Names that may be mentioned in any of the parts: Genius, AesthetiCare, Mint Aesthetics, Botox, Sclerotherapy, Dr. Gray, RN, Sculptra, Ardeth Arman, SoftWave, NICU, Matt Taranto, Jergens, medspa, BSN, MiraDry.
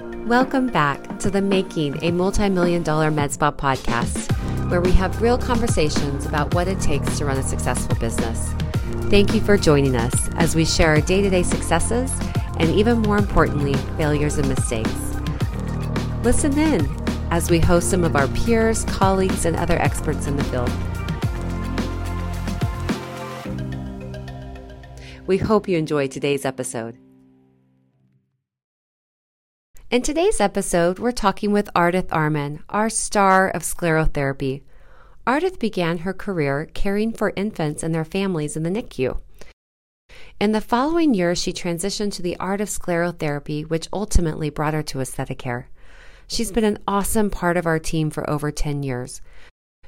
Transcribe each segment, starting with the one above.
Welcome back to the Making a Multi-Million Dollar Med Spa podcast, where we have real conversations about what it takes to run a successful business. Thank you for joining us as we share our day-to-day successes and, even more importantly, failures and mistakes. Listen in as we host some of our peers, colleagues, and other experts in the field. We hope you enjoyed today's episode. In today's episode, we're talking with Ardeth Arman, our star of Sclerotherapy. Ardeth began her career caring for infants and their families in the NICU. In the following year, she transitioned to the art of Sclerotherapy, which ultimately brought her to AesthetiCare. She's been an awesome part of our team for over 10 years.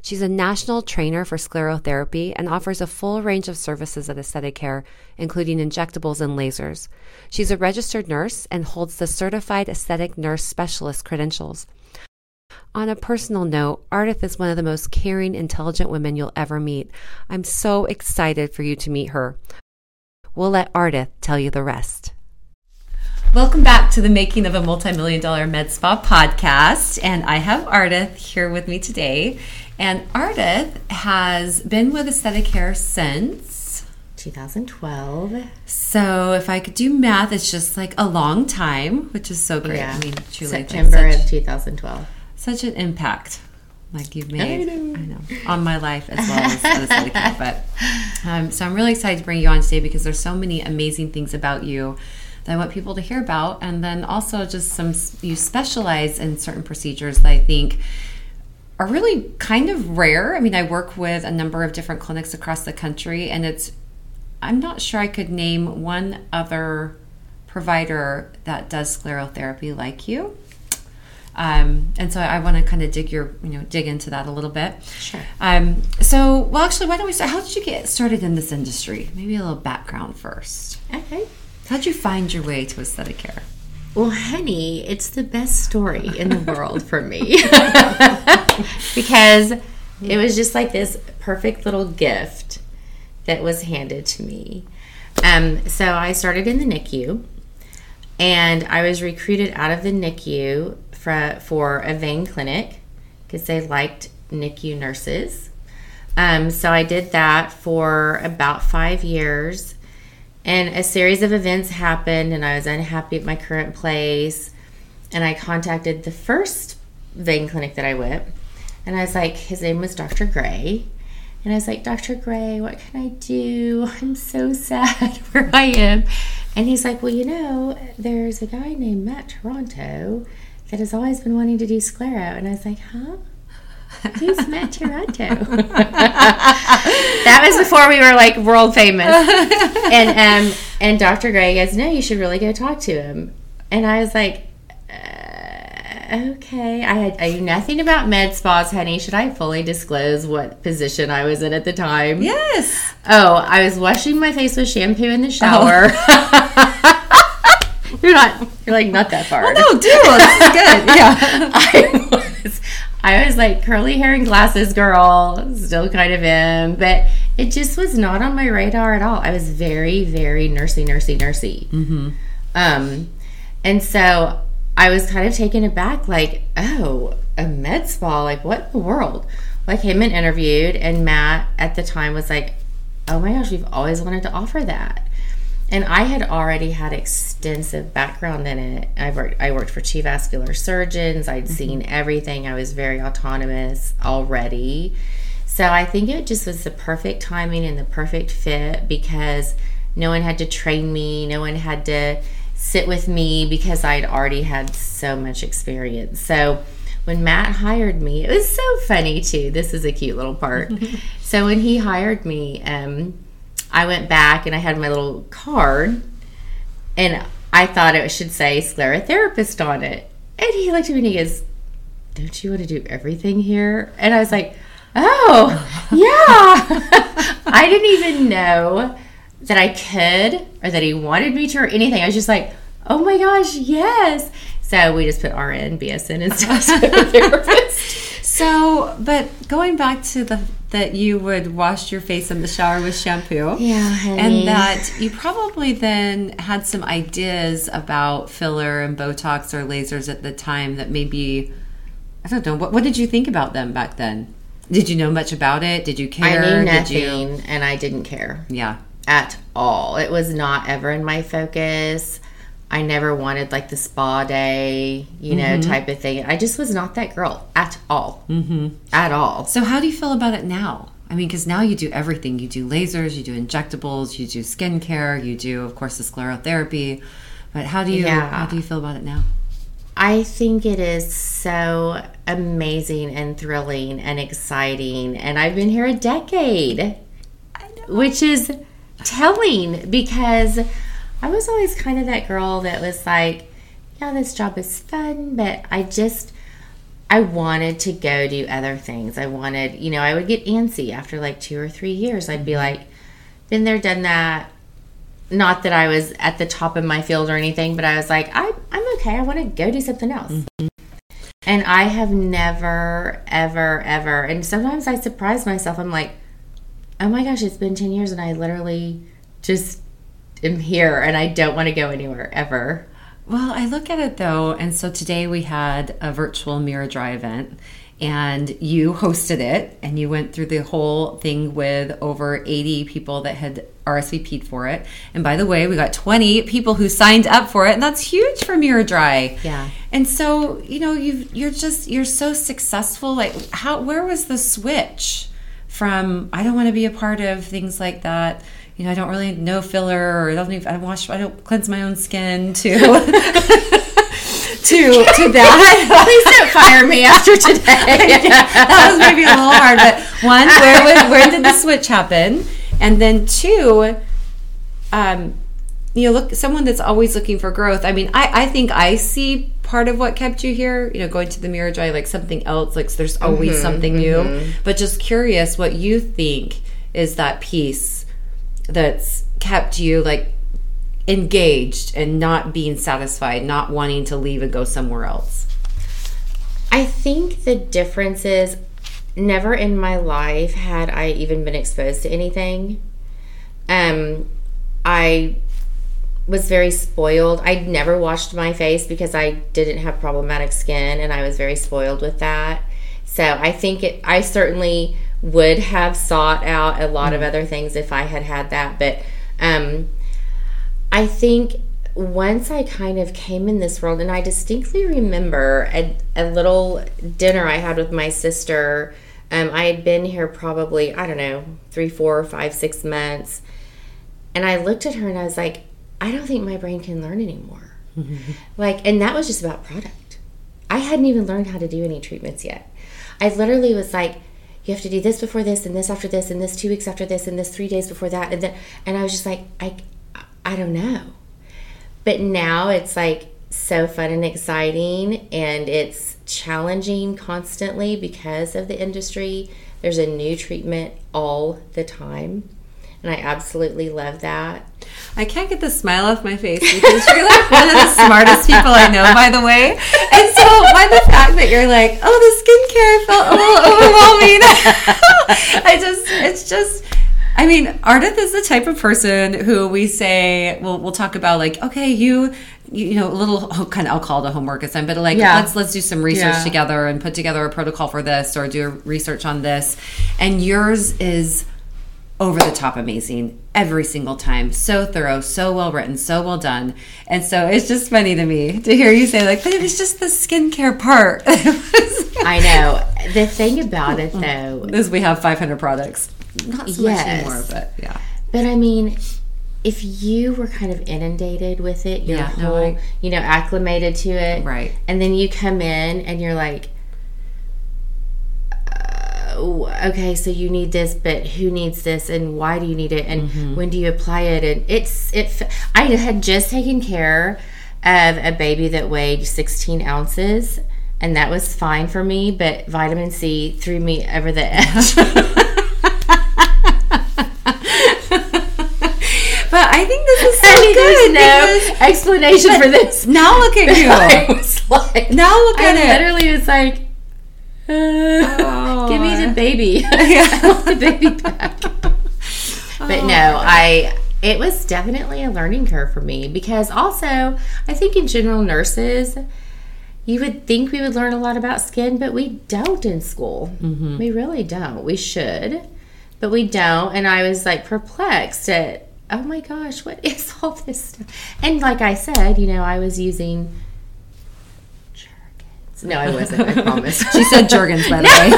She's a national trainer for Sclerotherapy and offers a full range of services at AesthetiCare, including injectables and lasers. She's a registered nurse and holds the Certified Aesthetic Nurse Specialist credentials. On a personal note, Ardeth is one of the most caring, intelligent women you'll ever meet. I'm so excited for you to meet her. We'll let Ardeth tell you the rest. Welcome back to the Making of a Multi-Million Dollar Med Spa podcast, and I have Ardeth here with me today. And Ardeth has been with AesthetiCare since 2012. So if I could do math, it's just like a long time, which is so great. Yeah. I mean, truly, September of 2012. Such an impact, like you've made. I know on my life as well as AesthetiCare. But so I'm really excited to bring you on today because there's so many amazing things about you that I want people to hear about, and then also just you specialize in certain procedures that I think are really kind of rare. I mean, I work with a number of different clinics across the country, and I'm not sure I could name one other provider that does Sclerotherapy like you. And so I want to kind of dig into that a little bit. Sure. Why don't we start? How did you get started in this industry? Maybe a little background first. Okay. How'd you find your way to AesthetiCare? Well, honey, it's the best story in the world for me because it was just like this perfect little gift that was handed to me. So I started in the NICU, and I was recruited out of the NICU for a vein clinic because they liked NICU nurses. So I did that for about 5 years. And a series of events happened, and I was unhappy at my current place. And I contacted the first vein clinic that I went. And I was like, his name was Dr. Gray. And I was like, Dr. Gray, what can I do? I'm so sad where I am. And he's like, well, there's a guy named Matt Taranto that has always been wanting to do sclero. And I was like, huh? Who's Matt Taranto? That was before we were like world famous. And Dr. Gray goes, no, you should really go talk to him. And I was like, okay. I knew nothing about med spas, honey. Should I fully disclose what position I was in at the time? Yes. Oh, I was washing my face with shampoo in the shower. Oh. You're like not that far. Well, no, dude, this is good. Yeah. I was like curly hair and glasses girl, still kind of am, but it just was not on my radar at all. I was very, very nursey. Mm-hmm. And so I was kind of taken aback, like, oh, a med spa, like what in the world? Well, I came and interviewed, and Matt at the time was like, oh my gosh, we've always wanted to offer that. And I had already had extensive background in it. I worked for two vascular surgeons. I'd seen everything. I was very autonomous already. So I think it just was the perfect timing and the perfect fit because no one had to train me. No one had to sit with me because I'd already had so much experience. So when Matt hired me, it was so funny too. This is a cute little part. So when he hired me, I went back and I had my little card, and I thought it should say sclerotherapist on it. And he looked at me and he goes, don't you want to do everything here? And I was like, oh, yeah. I didn't even know that I could or that he wanted me to or anything. I was just like, oh my gosh, yes. So we just put RN, BSN, and stuff. So, but going back to the that you would wash your face in the shower with shampoo. Yeah, honey. And that you probably then had some ideas about filler and Botox or lasers at the time that maybe, I don't know, what did you think about them back then? Did you know much about it? Did you care? I knew nothing, and I didn't care. Yeah. At all. It was not ever in my focus. I never wanted like the spa day, you know, type of thing. I just was not that girl at all. At all. So how do you feel about it now? I mean, because now you do everything. You do lasers, you do injectables, you do skincare, you do, of course, the sclerotherapy. But how do you feel about it now? I think it is so amazing and thrilling and exciting. And I've been here a decade, which is telling because I was always kind of that girl that was like, yeah, this job is fun, but I wanted to go do other things. I wanted, you know, I would get antsy after like 2 or 3 years. I'd be like, been there, done that. Not that I was at the top of my field or anything, but I was like, I'm okay. I want to go do something else. And I have never, ever, ever. And sometimes I surprise myself. I'm like, oh my gosh, it's been 10 years and I literally just I'm here and I don't want to go anywhere ever. Well, I look at it though, and so today we had a virtual MiraDry event and you hosted it and you went through the whole thing with over 80 people that had RSVP'd for it. And by the way, we got 20 people who signed up for it, and that's huge for MiraDry. Yeah. And so, you know, you're so successful. Like where was the switch from I don't want to be a part of things like that? You know, I don't really know filler, or I don't cleanse my own skin to to that. Please don't fire me after today. That was maybe a little hard, but one, where did the switch happen? And then two, you know, look, someone that's always looking for growth. I mean, I think I see part of what kept you here, you know, going to the MiraDry, like something else, like there's always something new. But just curious what you think is that piece that's kept you like engaged and not being satisfied, not wanting to leave and go somewhere else. I think the difference is never in my life had I even been exposed to anything. I was very spoiled. I'd never washed my face because I didn't have problematic skin, and I was very spoiled with that. So I think I certainly would have sought out a lot of other things if I had that. But I think once I kind of came in this world, and I distinctly remember a little dinner I had with my sister. I had been here probably, I don't know, 3, 4, 5, 6 months. And I looked at her and I was like, I don't think my brain can learn anymore. Like, and that was just about product. I hadn't even learned how to do any treatments yet. I literally was like, you have to do this before this, and this after this, and this 2 weeks after this, and this 3 days before that. And I was just like, I don't know. But now it's like so fun and exciting, and it's challenging constantly because of the industry. There's a new treatment all the time. And I absolutely love that. I can't get the smile off my face because you're like one of the smartest people I know, by the way. And so by the fact that you're like, oh, the skincare felt a little overwhelming. I mean, Ardeth is the type of person who we say, we'll talk about like, okay, you know, a little kind of, I'll call it a homework assignment, but like, let's do some research together and put together a protocol for this or do research on this. And yours is over the top amazing every single time. So thorough, so well written, so well done. And so it's just funny to me to hear you say like, but it was just the skincare part. I know. The thing about it though is we have 500 products. Not so much anymore, but yeah. But I mean, if you were kind of inundated with it, you're you know, acclimated to it. Right. And then you come in and you're like, okay, so you need this, but who needs this, and why do you need it, and when do you apply it? And I had just taken care of a baby that weighed 16 ounces, and that was fine for me, but vitamin C threw me over the edge. But I think this is so good. There's no explanation for this. Now look at you. I was like, now look at it. I literally was like, Give me the baby. I want the baby back. But no, it was definitely a learning curve for me, because also I think in general nurses, you would think we would learn a lot about skin, but we don't in school. Mm-hmm. We really don't. We should, but we don't. And I was like perplexed at, oh my gosh, what is all this stuff? And like I said, you know, I was using... No, I wasn't, I promise. She said Jergens, by the way.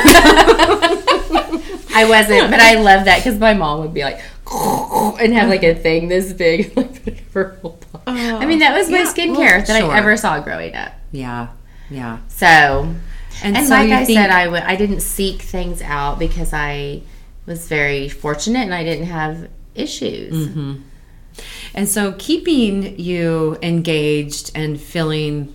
I wasn't, but I love that because my mom would be like, and have like a thing this big. Like, her whole body. I mean, that was my skincare that I ever saw growing up. Yeah, yeah. So, and so like I said, I didn't seek things out because I was very fortunate and I didn't have issues. Mm-hmm. And so keeping you engaged and feeling...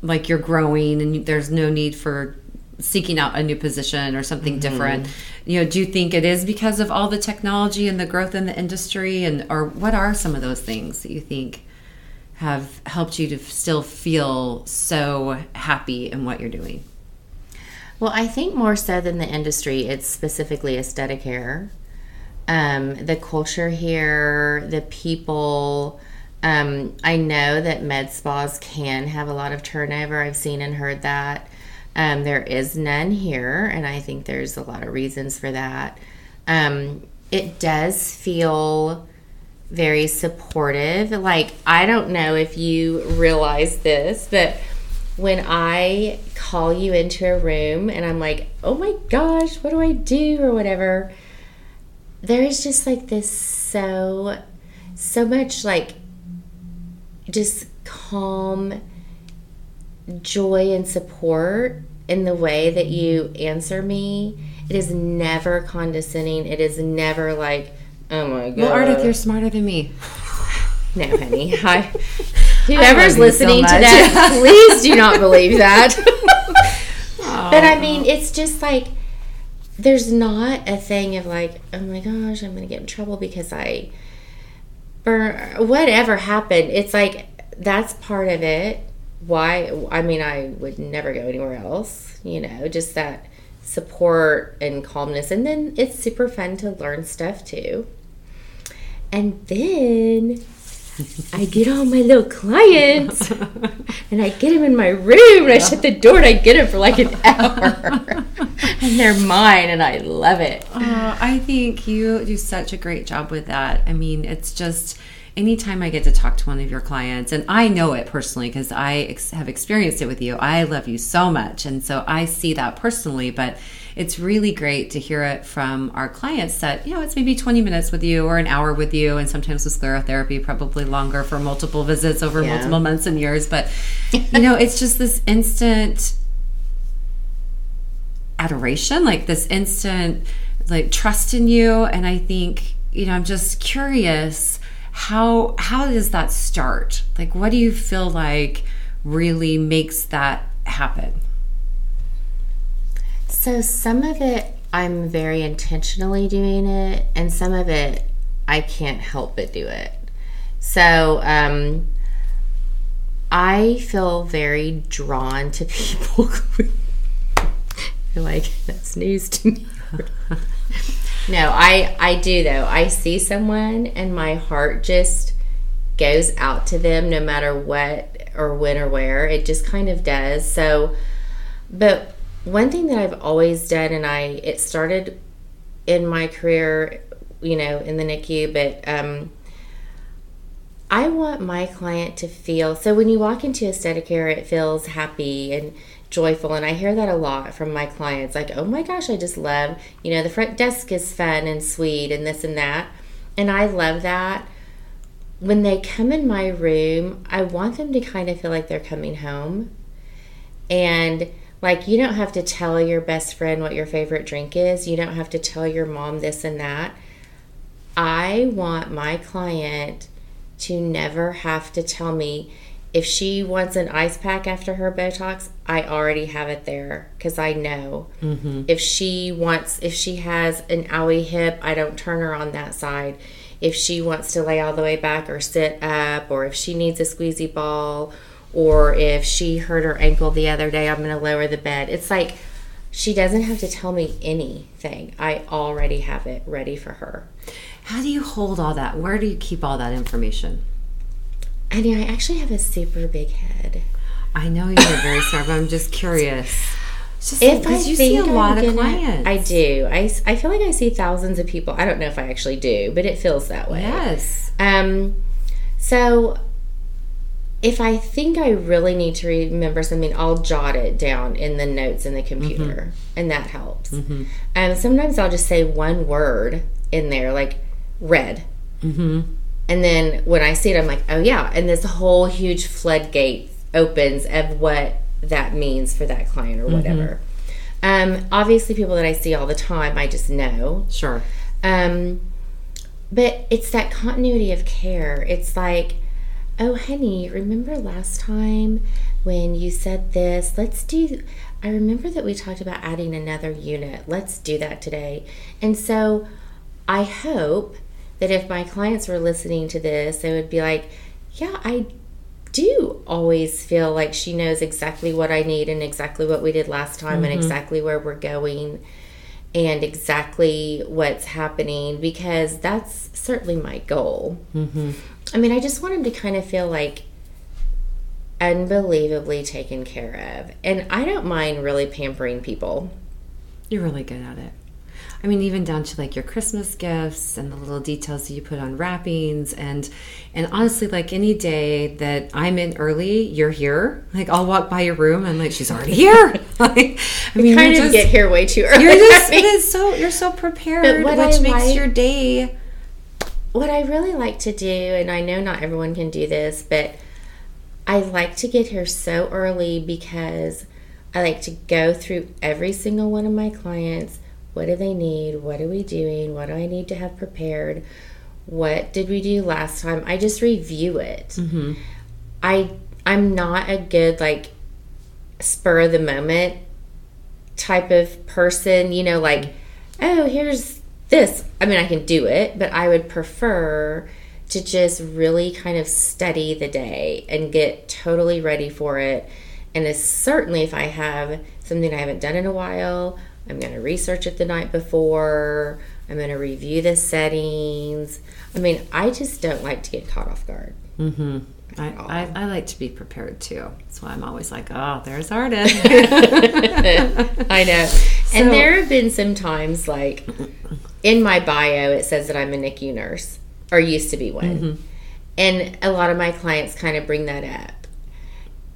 like you're growing and there's no need for seeking out a new position or something mm-hmm. different. You know, do you think it is because of all the technology and the growth in the industry, and or what are some of those things that you think have helped you to still feel so happy in what you're doing? Well, I think more so than the industry, it's specifically AesthetiCare. The culture here, the people... I know that med spas can have a lot of turnover. I've seen and heard that. There is none here, and I think there's a lot of reasons for that. It does feel very supportive. Like, I don't know if you realize this, but when I call you into a room and I'm like, oh my gosh, what do I do or whatever, there is just like this so much like just calm joy and support in the way that you answer me. It is never condescending. It is never like, oh my God. Well, Ardeth, you're smarter than me. No, honey. Whoever's listening to that, please do not believe that. But I mean, it's just like, there's not a thing of like, oh my gosh, I'm going to get in trouble because I... or whatever happened. It's like, that's part of it. Why? I mean, I would never go anywhere else, you know, just that support and calmness. And then it's super fun to learn stuff too. And then I get all my little clients and I get them in my room and I shut the door and I get them for like an hour. And they're mine, and I love it. I think you do such a great job with that. I mean, it's just anytime I get to talk to one of your clients, and I know it personally because I have experienced it with you. I love you so much, and so I see that personally, but it's really great to hear it from our clients that, you know, it's maybe 20 minutes with you or an hour with you, and sometimes with sclerotherapy, probably longer for multiple visits over multiple months and years. But, you know, it's just this instant... adoration, like this instant like trust in you. And I think, you know, I'm just curious, how does that start? Like, what do you feel like really makes that happen? So some of it I'm very intentionally doing it, and some of it I can't help but do it. So I feel very drawn to people. Like, that's news to me. No, I do though. I see someone and my heart just goes out to them, no matter what or when or where. It just kind of does. So, but one thing that I've always done, and it started in my career, you know, in the NICU, but I want my client to feel, so when you walk into AesthetiCare, it feels happy and joyful. And I hear that a lot from my clients, like, oh my gosh, I just love, you know, the front desk is fun and sweet and this and that. And I love that. When they come in my room, I want them to kind of feel like they're coming home. And like, you don't have to tell your best friend what your favorite drink is. You don't have to tell your mom this and that. I want my client to never have to tell me. If she wants an ice pack after her Botox, I already have it there because I know. Mm-hmm. If she has an owie hip, I don't turn her on that side. If she wants to lay all the way back or sit up, or if she needs a squeezy ball, or if she hurt her ankle the other day, I'm going to lower the bed. It's like, She doesn't have to tell me anything. I already have it ready for her. How do you hold all that? Where do you keep all that information? I mean, I actually have a super big head. I know you're very smart, but I'm just curious. Just if I you see a lot of clients. I do. I feel like I see thousands of people. I don't know if I actually do, but it feels that way. Yes. So if I think I really need to remember something, I'll jot it down in the notes in the computer, and that helps. Sometimes I'll just say one word in there, like red. And then when I see it, I'm like, oh, yeah. And this whole huge floodgate opens of what that means for that client or whatever. Obviously, people that I see all the time, I just know. Sure. But it's that continuity of care. It's like, oh, honey, remember last time when you said this? I remember that we talked about adding another unit. Let's do that today. And so I hope that if my clients were listening to this, they would be like, yeah, I do always feel like she knows exactly what I need and exactly what we did last time and exactly where we're going and exactly what's happening, because that's certainly my goal. I mean, I just want them to kind of feel like unbelievably taken care of. And I don't mind really pampering people. You're really good at it. I mean, even down to like your Christmas gifts and the little details that you put on wrappings, and honestly, like any day that I'm in early, you're here. Like I'll walk by your room and like she's already here. Like, I mean, kind of get here way too early. You're so prepared, which makes your day. What I really like to do, and I know not everyone can do this, but I like to get here so early because I like to go through every single one of my clients. What do they need? What are we doing? What do I need to have prepared? What did we do last time? I just review it. I'm not a good, like, spur of the moment type of person, you know, like, oh, here's this. I mean, I can do it, but I would prefer to just really kind of study the day and get totally ready for it. And it's certainly if I have something I haven't done in a while, I'm going to research it the night before. I'm going to review the settings. I mean, I just don't like to get caught off guard. I like to be prepared, too. That's why I'm always like, oh, there's Ardeth. I know. So, and there have been some times, like, in my bio, it says that I'm a NICU nurse, or used to be one. And a lot of my clients kind of bring that up.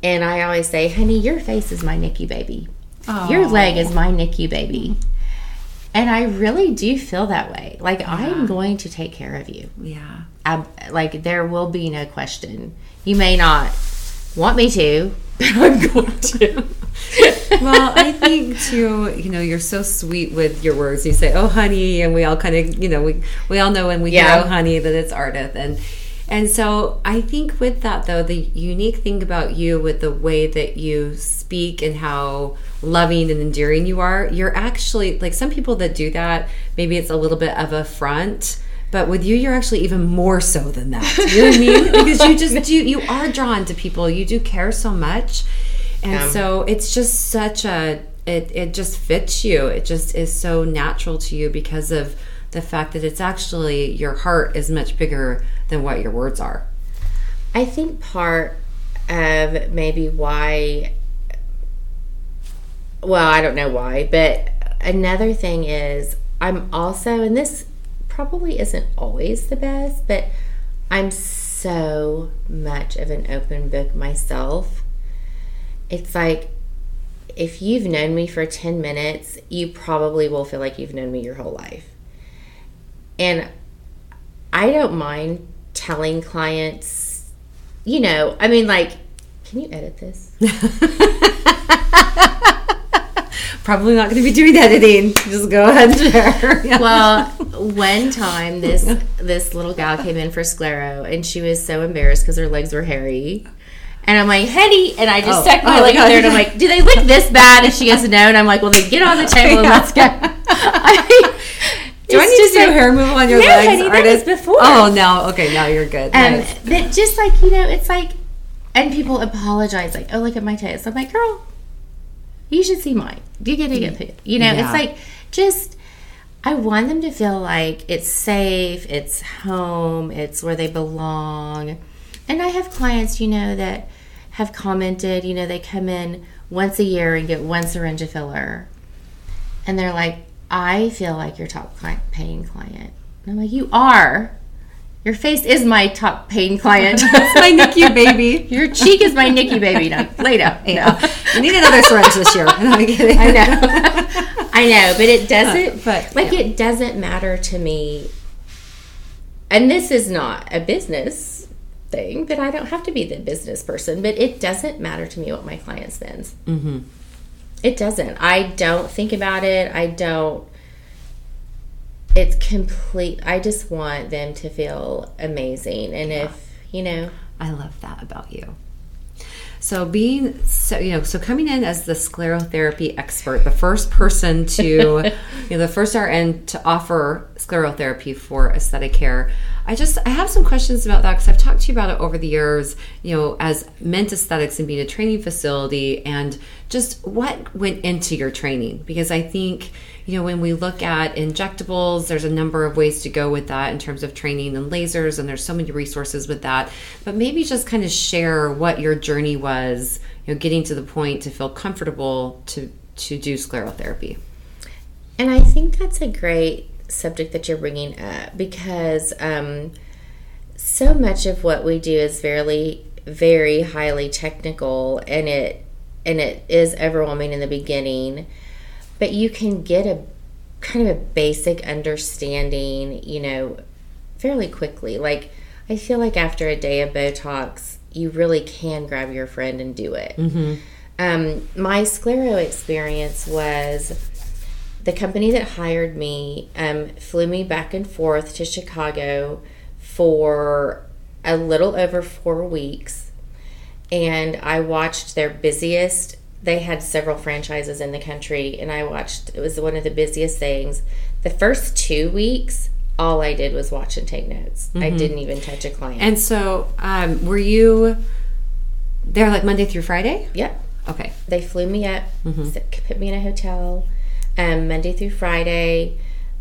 And I always say, honey, your face is my NICU baby. Aww. Your leg is my NICU baby. And I really do feel that way. Like, I'm going to take care of you. Yeah. Like, there will be no question. You may not want me to, but I'm going to. Well, I think, too, you know, you're so sweet with your words. You say, oh, honey, and we all kind of, you know, we all know when we hear, oh, honey, that it's Ardeth. And so I think with that, though, the unique thing about you with the way that you speak and how loving and endearing you are, you're actually, like some people that do that, maybe it's a little bit of a front, but with you, you're actually even more so than that. You know what I mean? Because you just do, you are drawn to people. You do care so much. And so it's just such a, it just fits you. It just is so natural to you because of the fact that it's actually, your heart is much bigger than what your words are. I think part of maybe why, well, I don't know why, but another thing is I'm also, and this probably isn't always the best, but I'm so much of an open book myself. It's like, if you've known me for 10 minutes, you probably will feel like you've known me your whole life. And I don't mind telling clients, you know, I mean, like, can you edit this? Probably not going to be doing editing. Just go ahead and share. Yeah. Well, one time this little gal came in for sclero, and she was so embarrassed because her legs were hairy. And I'm like, honey, and I just stuck my leg in there, and I'm like, do they look this bad? And she goes, no. And I'm like, well, then get on the table and let's go. I mean, do I need to do hair removal on your legs? No, honey, that was before. Oh, no. Okay, now you're good. Nice. But just like, you know, it's like, and people apologize, like, oh, look at my toes. I'm like, girl, you should see mine. You get to get paid. You know, it's like just, I want them to feel like it's safe, it's home, it's where they belong. And I have clients, you know, that have commented, you know, they come in once a year and get one syringe of filler. And they're like, I feel like your top paying client. And I'm like, you are. Your face is my top paying client. It's my NICU baby. Your cheek is my NICU baby. No, later. No. You need another syringe this year. No, I'm kidding. I know. I know, but it doesn't, it doesn't matter to me. And this is not a business thing, but I don't have to be the business person. But it doesn't matter to me what my client spends. Mm-hmm. It doesn't. I don't think about it. I don't. It's complete. I just want them to feel amazing. And if, you know. I love that about you. So coming in as the sclerotherapy expert, the first person to, the first RN to offer sclerotherapy for AesthetiCare. I have some questions about that because I've talked to you about it over the years, you know, as Mint Aesthetics and being a training facility and just what went into your training. Because I think, you know, when we look at injectables, there's a number of ways to go with that in terms of training and lasers, and there's so many resources with that. But maybe just kind of share what your journey was, you know, getting to the point to feel comfortable to do sclerotherapy. And I think that's a great subject that you're bringing up because so much of what we do is very, very highly technical, and it is overwhelming in the beginning. But you can get a kind of a basic understanding, you know, fairly quickly. Like, I feel like after a day of Botox, you really can grab your friend and do it. Mm-hmm. My sclero experience was the company that hired me flew me back and forth to Chicago for a little over 4 weeks. And I watched their busiest. They had several franchises in the country, and I watched. It was one of the busiest things. The first 2 weeks, all I did was watch and take notes. Mm-hmm. I didn't even touch a client. And so were you there like Monday through Friday? Yep. Okay. They flew me up, put me in a hotel, Monday through Friday.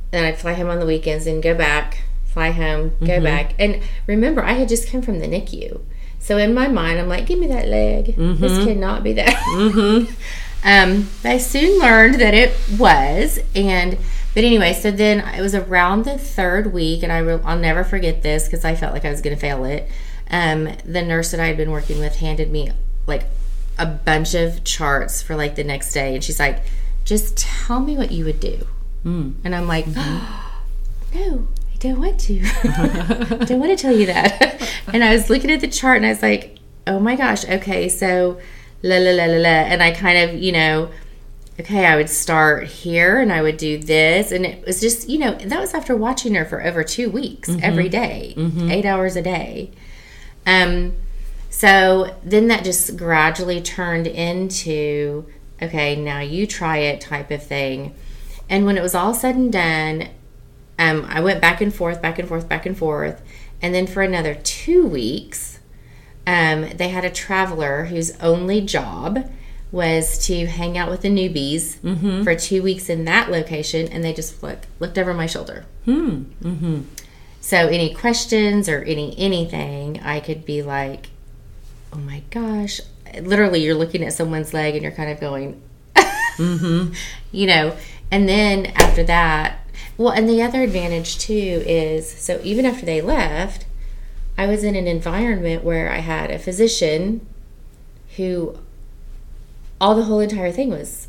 Then I'd fly home on the weekends and go back, fly home, go back. And remember, I had just come from the NICU. So in my mind, I'm like, give me that leg. Mm-hmm. This cannot be that. Mm-hmm. I soon learned that it was. But anyway, so then it was around the third week, and I'll never forget this because I felt like I was going to fail it. The nurse that I had been working with handed me, like, a bunch of charts for, like, the next day. And she's like, just tell me what you would do. Mm. And I'm like, no. Don't want to. Don't want to tell you that. And I was looking at the chart and I was like, oh my gosh, okay, so la la la la la. And I kind of, you know, okay, I would start here and I would do this. And it was just, you know, that was after watching her for over 2 weeks every day, 8 hours a day. So then that just gradually turned into, okay, now you try it type of thing. And when it was all said and done, I went back and forth. And then for another 2 weeks, they had a traveler whose only job was to hang out with the newbies for 2 weeks in that location. And they just looked over my shoulder. Mm-hmm. So any questions or anything, I could be like, oh my gosh. Literally, you're looking at someone's leg and you're kind of going, you know. And then after that, well, and the other advantage, too, is so even after they left, I was in an environment where I had a physician who the whole entire thing was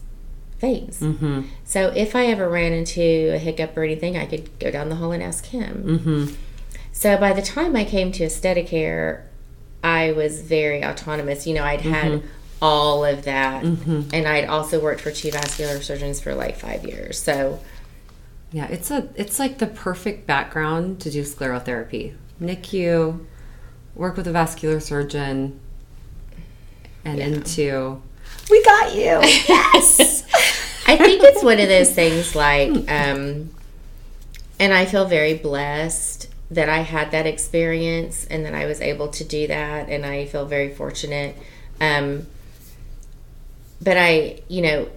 veins. Mm-hmm. So if I ever ran into a hiccup or anything, I could go down the hall and ask him. Mm-hmm. So by the time I came to AesthetiCare, I was very autonomous. You know, I'd had all of that, and I'd also worked for two vascular surgeons for like 5 years. So... yeah, it's like the perfect background to do sclerotherapy. NICU, work with a vascular surgeon, and into... we got you! Yes! I think it's one of those things like... and I feel very blessed that I had that experience and that I was able to do that, and I feel very fortunate. But I, you know,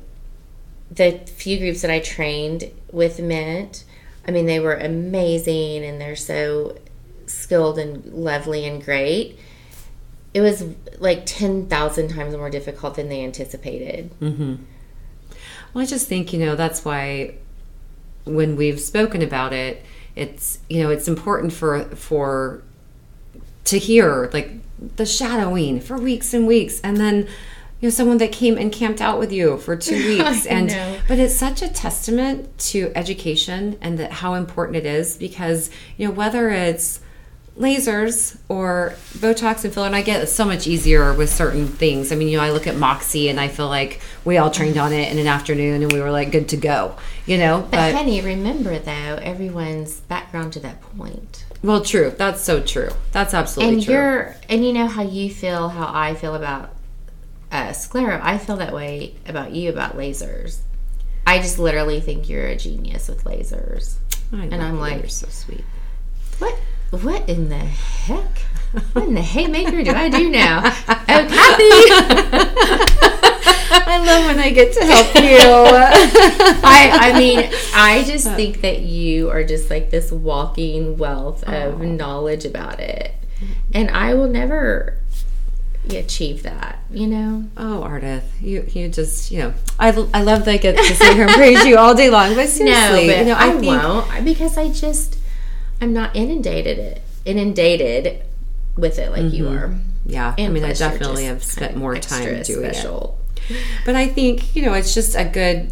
the few groups that I trained with Mint, I mean, they were amazing, and they're so skilled and lovely and great. It was like 10,000 times more difficult than they anticipated. Mm-hmm. Well, I just think, you know, that's why when we've spoken about it, it's, you know, it's important for to hear, like, the shadowing for weeks and weeks, and then, you know, someone that came and camped out with you for 2 weeks. But it's such a testament to education and that how important it is, because, you know, whether it's lasers or Botox and filler, and I get it's so much easier with certain things. I mean, you know, I look at Moxie and I feel like we all trained on it in an afternoon and we were like good to go, you know. But honey, remember though, everyone's background to that point. Well, true. That's so true. That's absolutely true. And you know how you feel, how I feel about sclero. I feel that way about you about lasers. I just literally think you're a genius with lasers. I know, and I'm like, you're so sweet. What in the heck? What in the haymaker do I do now? Oh, copy! I love when I get to help you. I mean, I just think that you are just like this walking wealth of knowledge about it. And I will never achieve that, you know? Oh, Ardeth, you just, you know, I love that I get to sit here and praise you all day long, but seriously. No, but you know, I won't, because I'm not inundated with it like mm-hmm. you are. Yeah, and I mean, I definitely have spent more time doing it. But I think, you know, it's just a good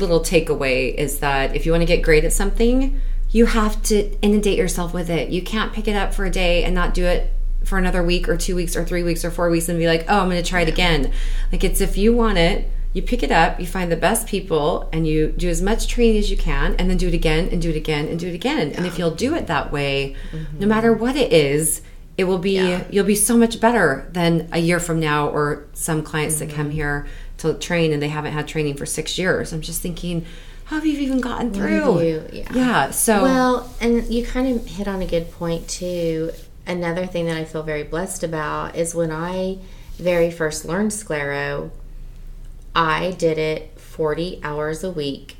little takeaway is that if you want to get great at something, you have to inundate yourself with it. You can't pick it up for a day and not do it for another week or 2 weeks or 3 weeks or 4 weeks and be like, oh, I'm going to try it again. Like, it's if you want it, you pick it up, you find the best people, and you do as much training as you can, and then do it again, and do it again, and do it again. And if you'll do it that way, mm-hmm. no matter what it is, it will be, you'll be so much better than a year from now, or some clients mm-hmm. that come here to train and they haven't had training for 6 years. I'm just thinking, how have you even gotten through? So. Well, and you kind of hit on a good point too. Another thing that I feel very blessed about is when I very first learned sclero, I did it 40 hours a week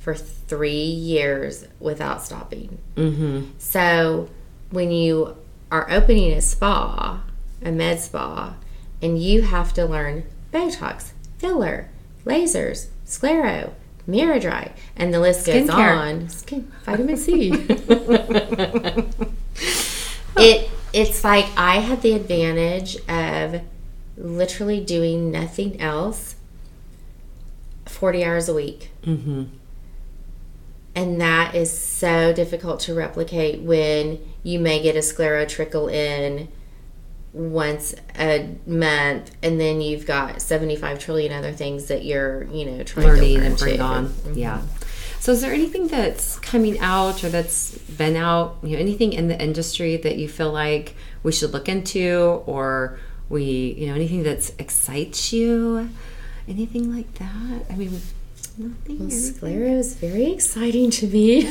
for 3 years without stopping. Mm-hmm. So when you are opening a spa, a med spa, and you have to learn Botox, filler, lasers, sclero, MiraDry, and the list goes on. Skin, vitamin C. It's like I had the advantage of literally doing nothing else 40 hours a week. Mm-hmm. And that is so difficult to replicate when you may get a sclero trickle in once a month, and then you've got 75 trillion other things that you're, you know, trying learning to and bring on. Mm-hmm. Yeah. So is there anything that's coming out or that's been out, you know, anything in the industry that you feel like we should look into, or we, you know, anything that excites you? Anything like that? I mean, nothing. Well, sclero is very exciting to me.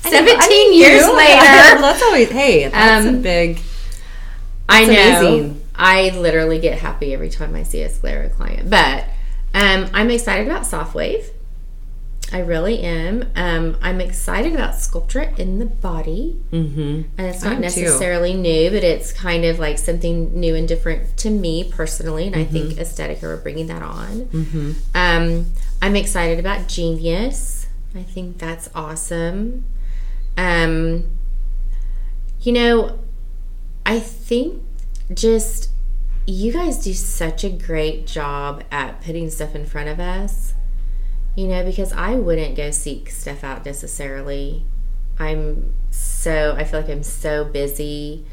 17 years later. That's always, hey, that's a big, that's I know. Amazing. I literally get happy every time I see a sclero client. But I'm excited about SoftWave. I really am. I'm excited about Sculptra in the body. Mm-hmm. And it's not necessarily new, but it's kind of like something new and different to me personally. And mm-hmm. I think AesthetiCare are bringing that on. Mm-hmm. I'm excited about Genius. I think that's awesome. You know, I think just you guys do such a great job at putting stuff in front of us. You know, because I wouldn't go seek stuff out necessarily. I feel like I'm so busy.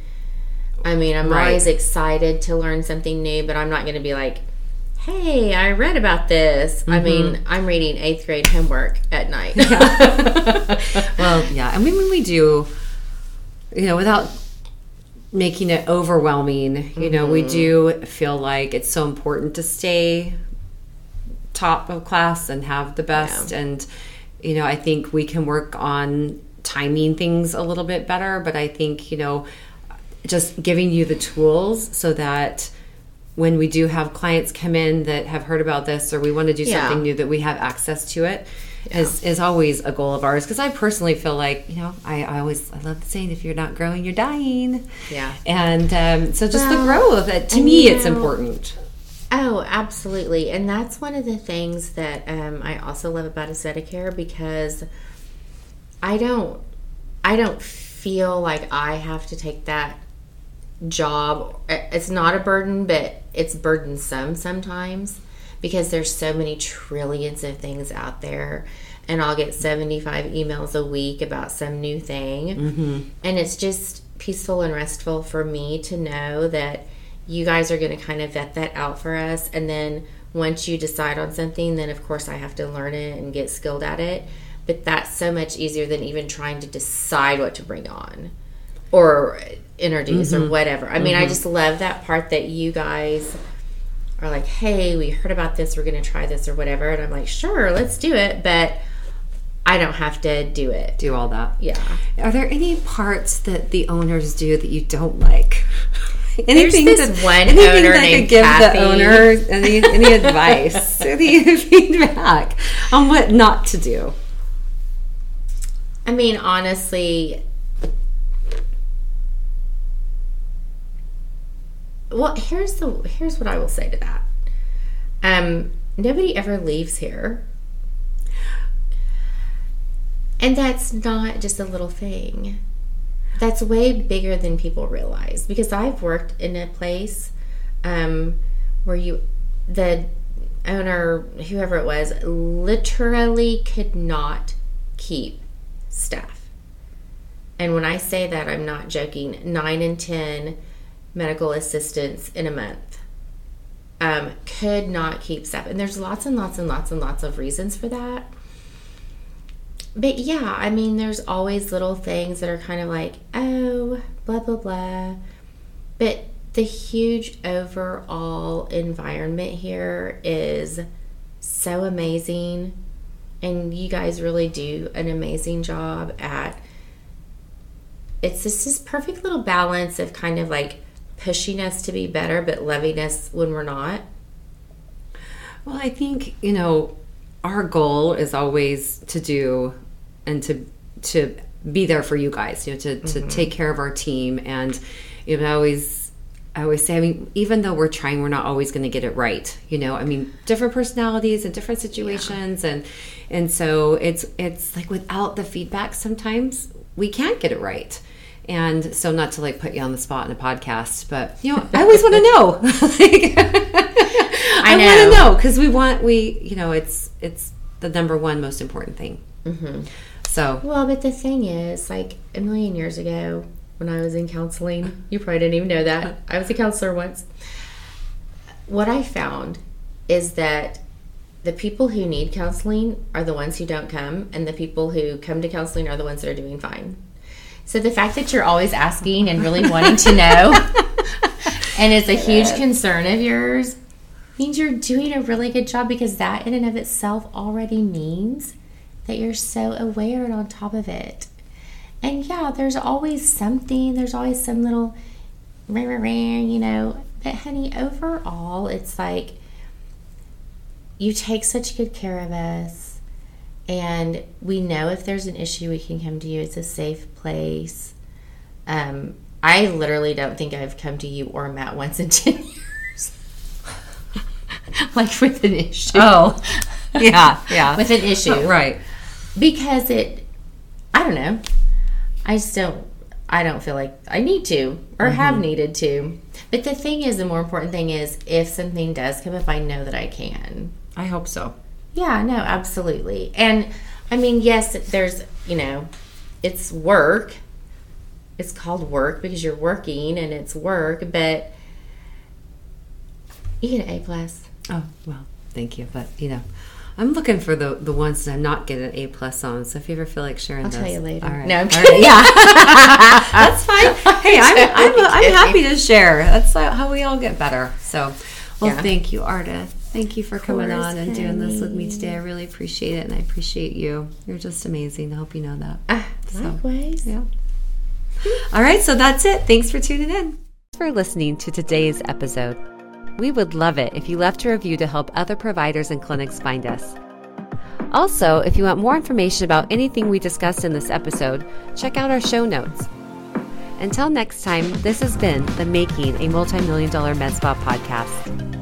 I mean, I'm always excited to learn something new, but I'm not going to be like, hey, I read about this. Mm-hmm. I mean, I'm reading 8th grade homework at night. Yeah. Well, yeah. I mean, when we do, you know, without making it overwhelming, you mm-hmm. know, we do feel like it's so important to stay top of class and have the best. Yeah. And, you know, I think we can work on timing things a little bit better, but I think, you know, just giving you the tools so that when we do have clients come in that have heard about this, or we want to do something new, that we have access to it is always a goal of ours. Because I personally feel like, you know, I love the saying, if you're not growing, you're dying. Yeah. And so just the grow of it, to me, it's important. Oh, absolutely. And that's one of the things that I also love about AesthetiCare, because I don't feel like I have to take that job. It's not a burden, but it's burdensome sometimes, because there's so many trillions of things out there, and I'll get 75 emails a week about some new thing. Mm-hmm. And it's just peaceful and restful for me to know that you guys are going to kind of vet that out for us, and then once you decide on something, then of course I have to learn it and get skilled at it. But that's so much easier than even trying to decide what to bring on or introduce, mm-hmm. or whatever. I mean, mm-hmm. I just love that part that you guys are like, hey, we heard about this, we're going to try this or whatever. And I'm like, sure, let's do it. But I don't have to do it. Do all that. Yeah. Are there any parts that the owners do that you don't like? Anything There's this that, one anything owner that named could give Kathy. The owner any advice, any feedback on what not to do? I mean, honestly, well, here's what I will say to that. Nobody ever leaves here. And that's not just a little thing. That's way bigger than people realize, because I've worked in a place where the owner, whoever it was, literally could not keep staff. And when I say that, I'm not joking. 9 in 10 medical assistants in a month could not keep staff. And there's lots and lots and lots and lots of reasons for that. But yeah, I mean, there's always little things that are kind of like, oh, blah, blah, blah. But the huge overall environment here is so amazing. And you guys really do an amazing job at, it's just this perfect little balance of kind of like pushing us to be better, but loving us when we're not. Well, I think, you know, our goal is always to do and to be there for you guys, you know, to take care of our team. And, you know, I always say, I mean, even though we're trying, we're not always going to get it right. You know, I mean, different personalities and different situations. Yeah. And so it's like, without the feedback, sometimes we can't get it right. And so, not to like put you on the spot in a podcast, but, you know, I always want to know. I want to know, because it's the number one most important thing. Mm-hmm. So. Well, but the thing is, like, a million years ago when I was in counseling, you probably didn't even know that. I was a counselor once. What I found is that the people who need counseling are the ones who don't come, and the people who come to counseling are the ones that are doing fine. So the fact that you're always asking and really wanting to know and it's a huge concern of yours means you're doing a really good job, because that in and of itself already means that you're so aware and on top of it. And yeah, there's always something, there's always some little you know, but honey, overall, it's like you take such good care of us, and we know if there's an issue, we can come to you. It's a safe place. I literally don't think I've come to you or Matt once in 10 years. Like with an issue. Oh, yeah. With an issue. Oh, right. Because I don't know. I don't feel like I need to or have needed to. But the thing is, the more important thing is, if something does come up, I know that I can. I hope so. Yeah, no, absolutely. And I mean, yes, there's, you know, it's work. It's called work because you're working and it's work, but you get an A+. Oh, well, thank you. But, you know, I'm looking for the ones that I'm not getting an A+ on. So if you ever feel like sharing those. I'll tell you later. All right. No, I'm kidding. All right. Yeah. That's fine. Hey, I'm happy to share. That's how we all get better. So, well, thank you, Ardeth. Thank you for coming on and doing this with me today. I really appreciate it, and I appreciate you. You're just amazing. I hope you know that. Likewise. Yeah. All right, so that's it. Thanks for tuning in. Thanks for listening to today's episode. We would love it if you left a review to help other providers and clinics find us. Also, if you want more information about anything we discussed in this episode, check out our show notes. Until next time, this has been the Making a Multi-Million Dollar Med Spa podcast.